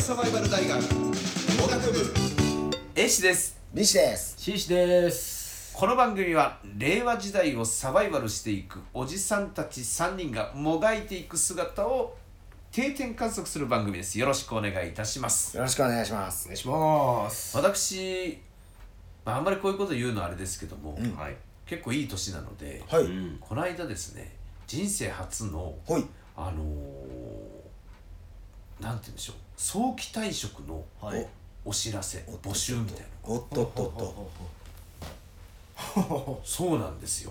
ドサバイバル大学工学部 A 氏です。 B 氏です。 C 氏です。この番組は令和時代をサバイバルしていくおじさんたち3人がもがいていく姿を定点観測する番組です。よろしくお願いいたします。よろしくお願いします。お願いします。私、あんまりこういうこと言うのはあれですけども、はい、結構いい年なので、はい、この間ですね、人生初の、はい、なんて言うんでしょう、早期退職のお知らせ、はい、募集みたいな。おっとっとっと。そうなんですよ。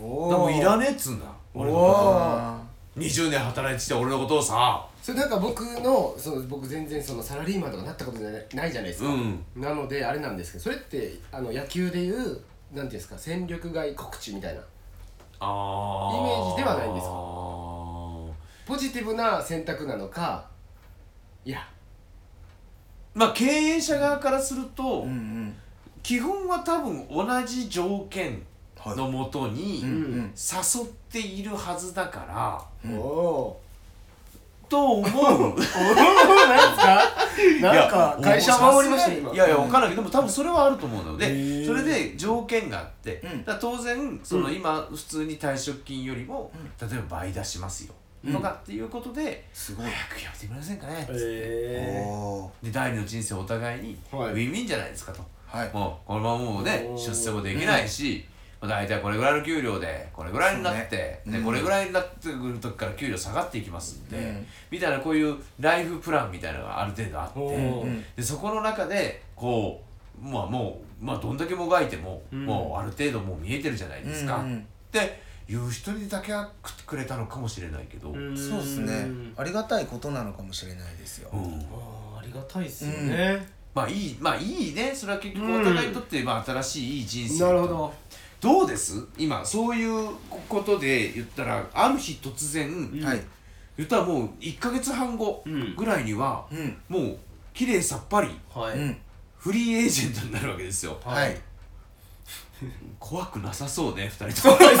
おでもいらねえっつうんだ。俺のこと20年働いてて俺のことをさ。それなんか僕全然そのサラリーマンとかなったことないじゃないですか。うん、なのであれなんですけど、それって野球でいうなんていうんですか、戦力外告知みたいなイメージではないんですか。ポジティブな選択なのか。いや、まあ経営者側からすると、うんうん、基本は多分同じ条件のもとに誘っているはずだから、うんうん、と思う。なんか会社守りましたね今。いやいや、分からないけど、でも多分それはあると思うので、それで条件があって、うん、だ当然その今普通に退職金よりも、うん、例えば倍出しますよ。とかっていうことで、すごい早くやめてくれませんかねって、で第二の人生お互いにウィンウィンじゃないですかと、はい、もうこのままもうね出世もできないし、うん、大体これぐらいの給料でこれぐらいになって、ね、でこれぐらいになってくる時から給料下がっていきますんで、うん、みたいなこういうライフプランみたいなのがある程度あって、うん、でそこの中でこう、もう、どんだけもがいても、うん、もうある程度もう見えてるじゃないですか、うん、でいう一人だけは食ってくれたのかもしれないけど、そうですね、ありがたいことなのかもしれないですよ。ありがたいですよね、まあいいね。それは結局お互いにとって、新しいいい人生。なるほど。どうです？今そういうことで言ったら、ある日突然、言ったらもう1ヶ月半後ぐらいには、もう綺麗さっぱり、フリーエージェントになるわけですよ。はい。怖くなさそうね、2人とも。そうですね。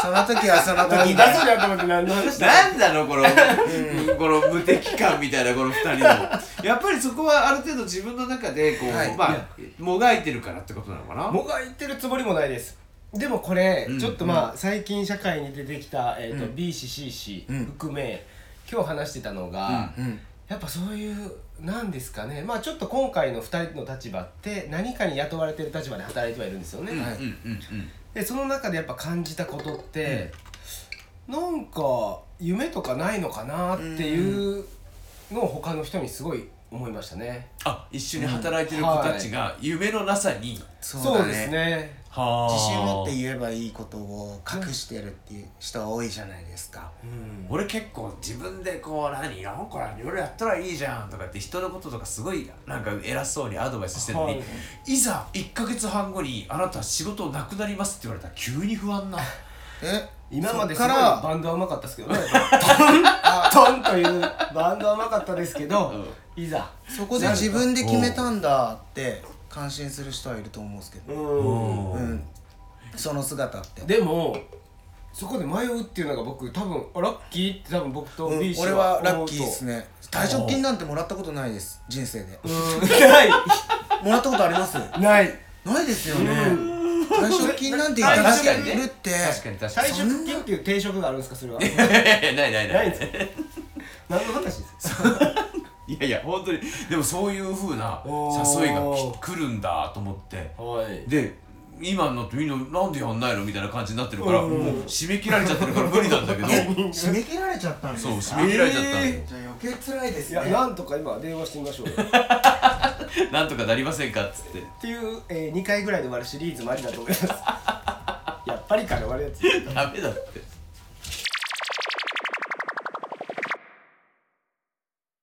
その時はその時だけだと思って、何の話だなんだろう、この無敵感みたいな、この2人の。やっぱりそこはある程度自分の中でこう、もがいてるからってことなのかな。もがいてるつもりもないです。でもこれ、ちょっと最近社会に出てきた、B 氏 C 氏含め、今日話してたのが、やっぱそういうなんですかね、ちょっと今回の2人の立場って何かに雇われてる立場で働いてはいるんですよね。でその中でやっぱ感じたことって、なんか夢とかないのかなっていうのを他の人にすごい思いましたね。あ、一緒に働いてる子たちが夢のなさに、そうですね、自信持って言えばいいことを隠してるっていう人が多いじゃないですか。俺結構自分でこうこれやったらいいじゃんとかって人のこととかすごいなんか偉そうにアドバイスしてるのに、いざ1ヶ月半後にあなた仕事なくなりますって言われたら急に不安な。今までそのバンドはうまかったですけどね。トンというバンドはうまかったですけど、いざそこで自分で決めたんだって感心する人はいると思うんですけど、その姿ってでもそこで迷うっていうのが僕多分ラッキーって多分僕と B 氏は、俺はラッキーですね。退職金なんてもらったことないです人生で。ないもらったことあります？ないですよね。退職金なんていただけるって。退職金っていう定職があるんですか？それはないんですか？何の話ですか？いや本当に。でもそういう風な誘いが来るんだと思って、で今になってみんななんでやんないのみたいな感じになってるから、もう締め切られちゃってるから無理なんだけど。締め切られちゃったんですか？そう、締め切られちゃったんで、じゃあ余計辛いですね。なんとか今電話してみましょうよ。なんとかなりませんかっつって。っていう、2回ぐらいで終わるシリーズもありだと思います。やっぱりから終わるやつ。ダメだって。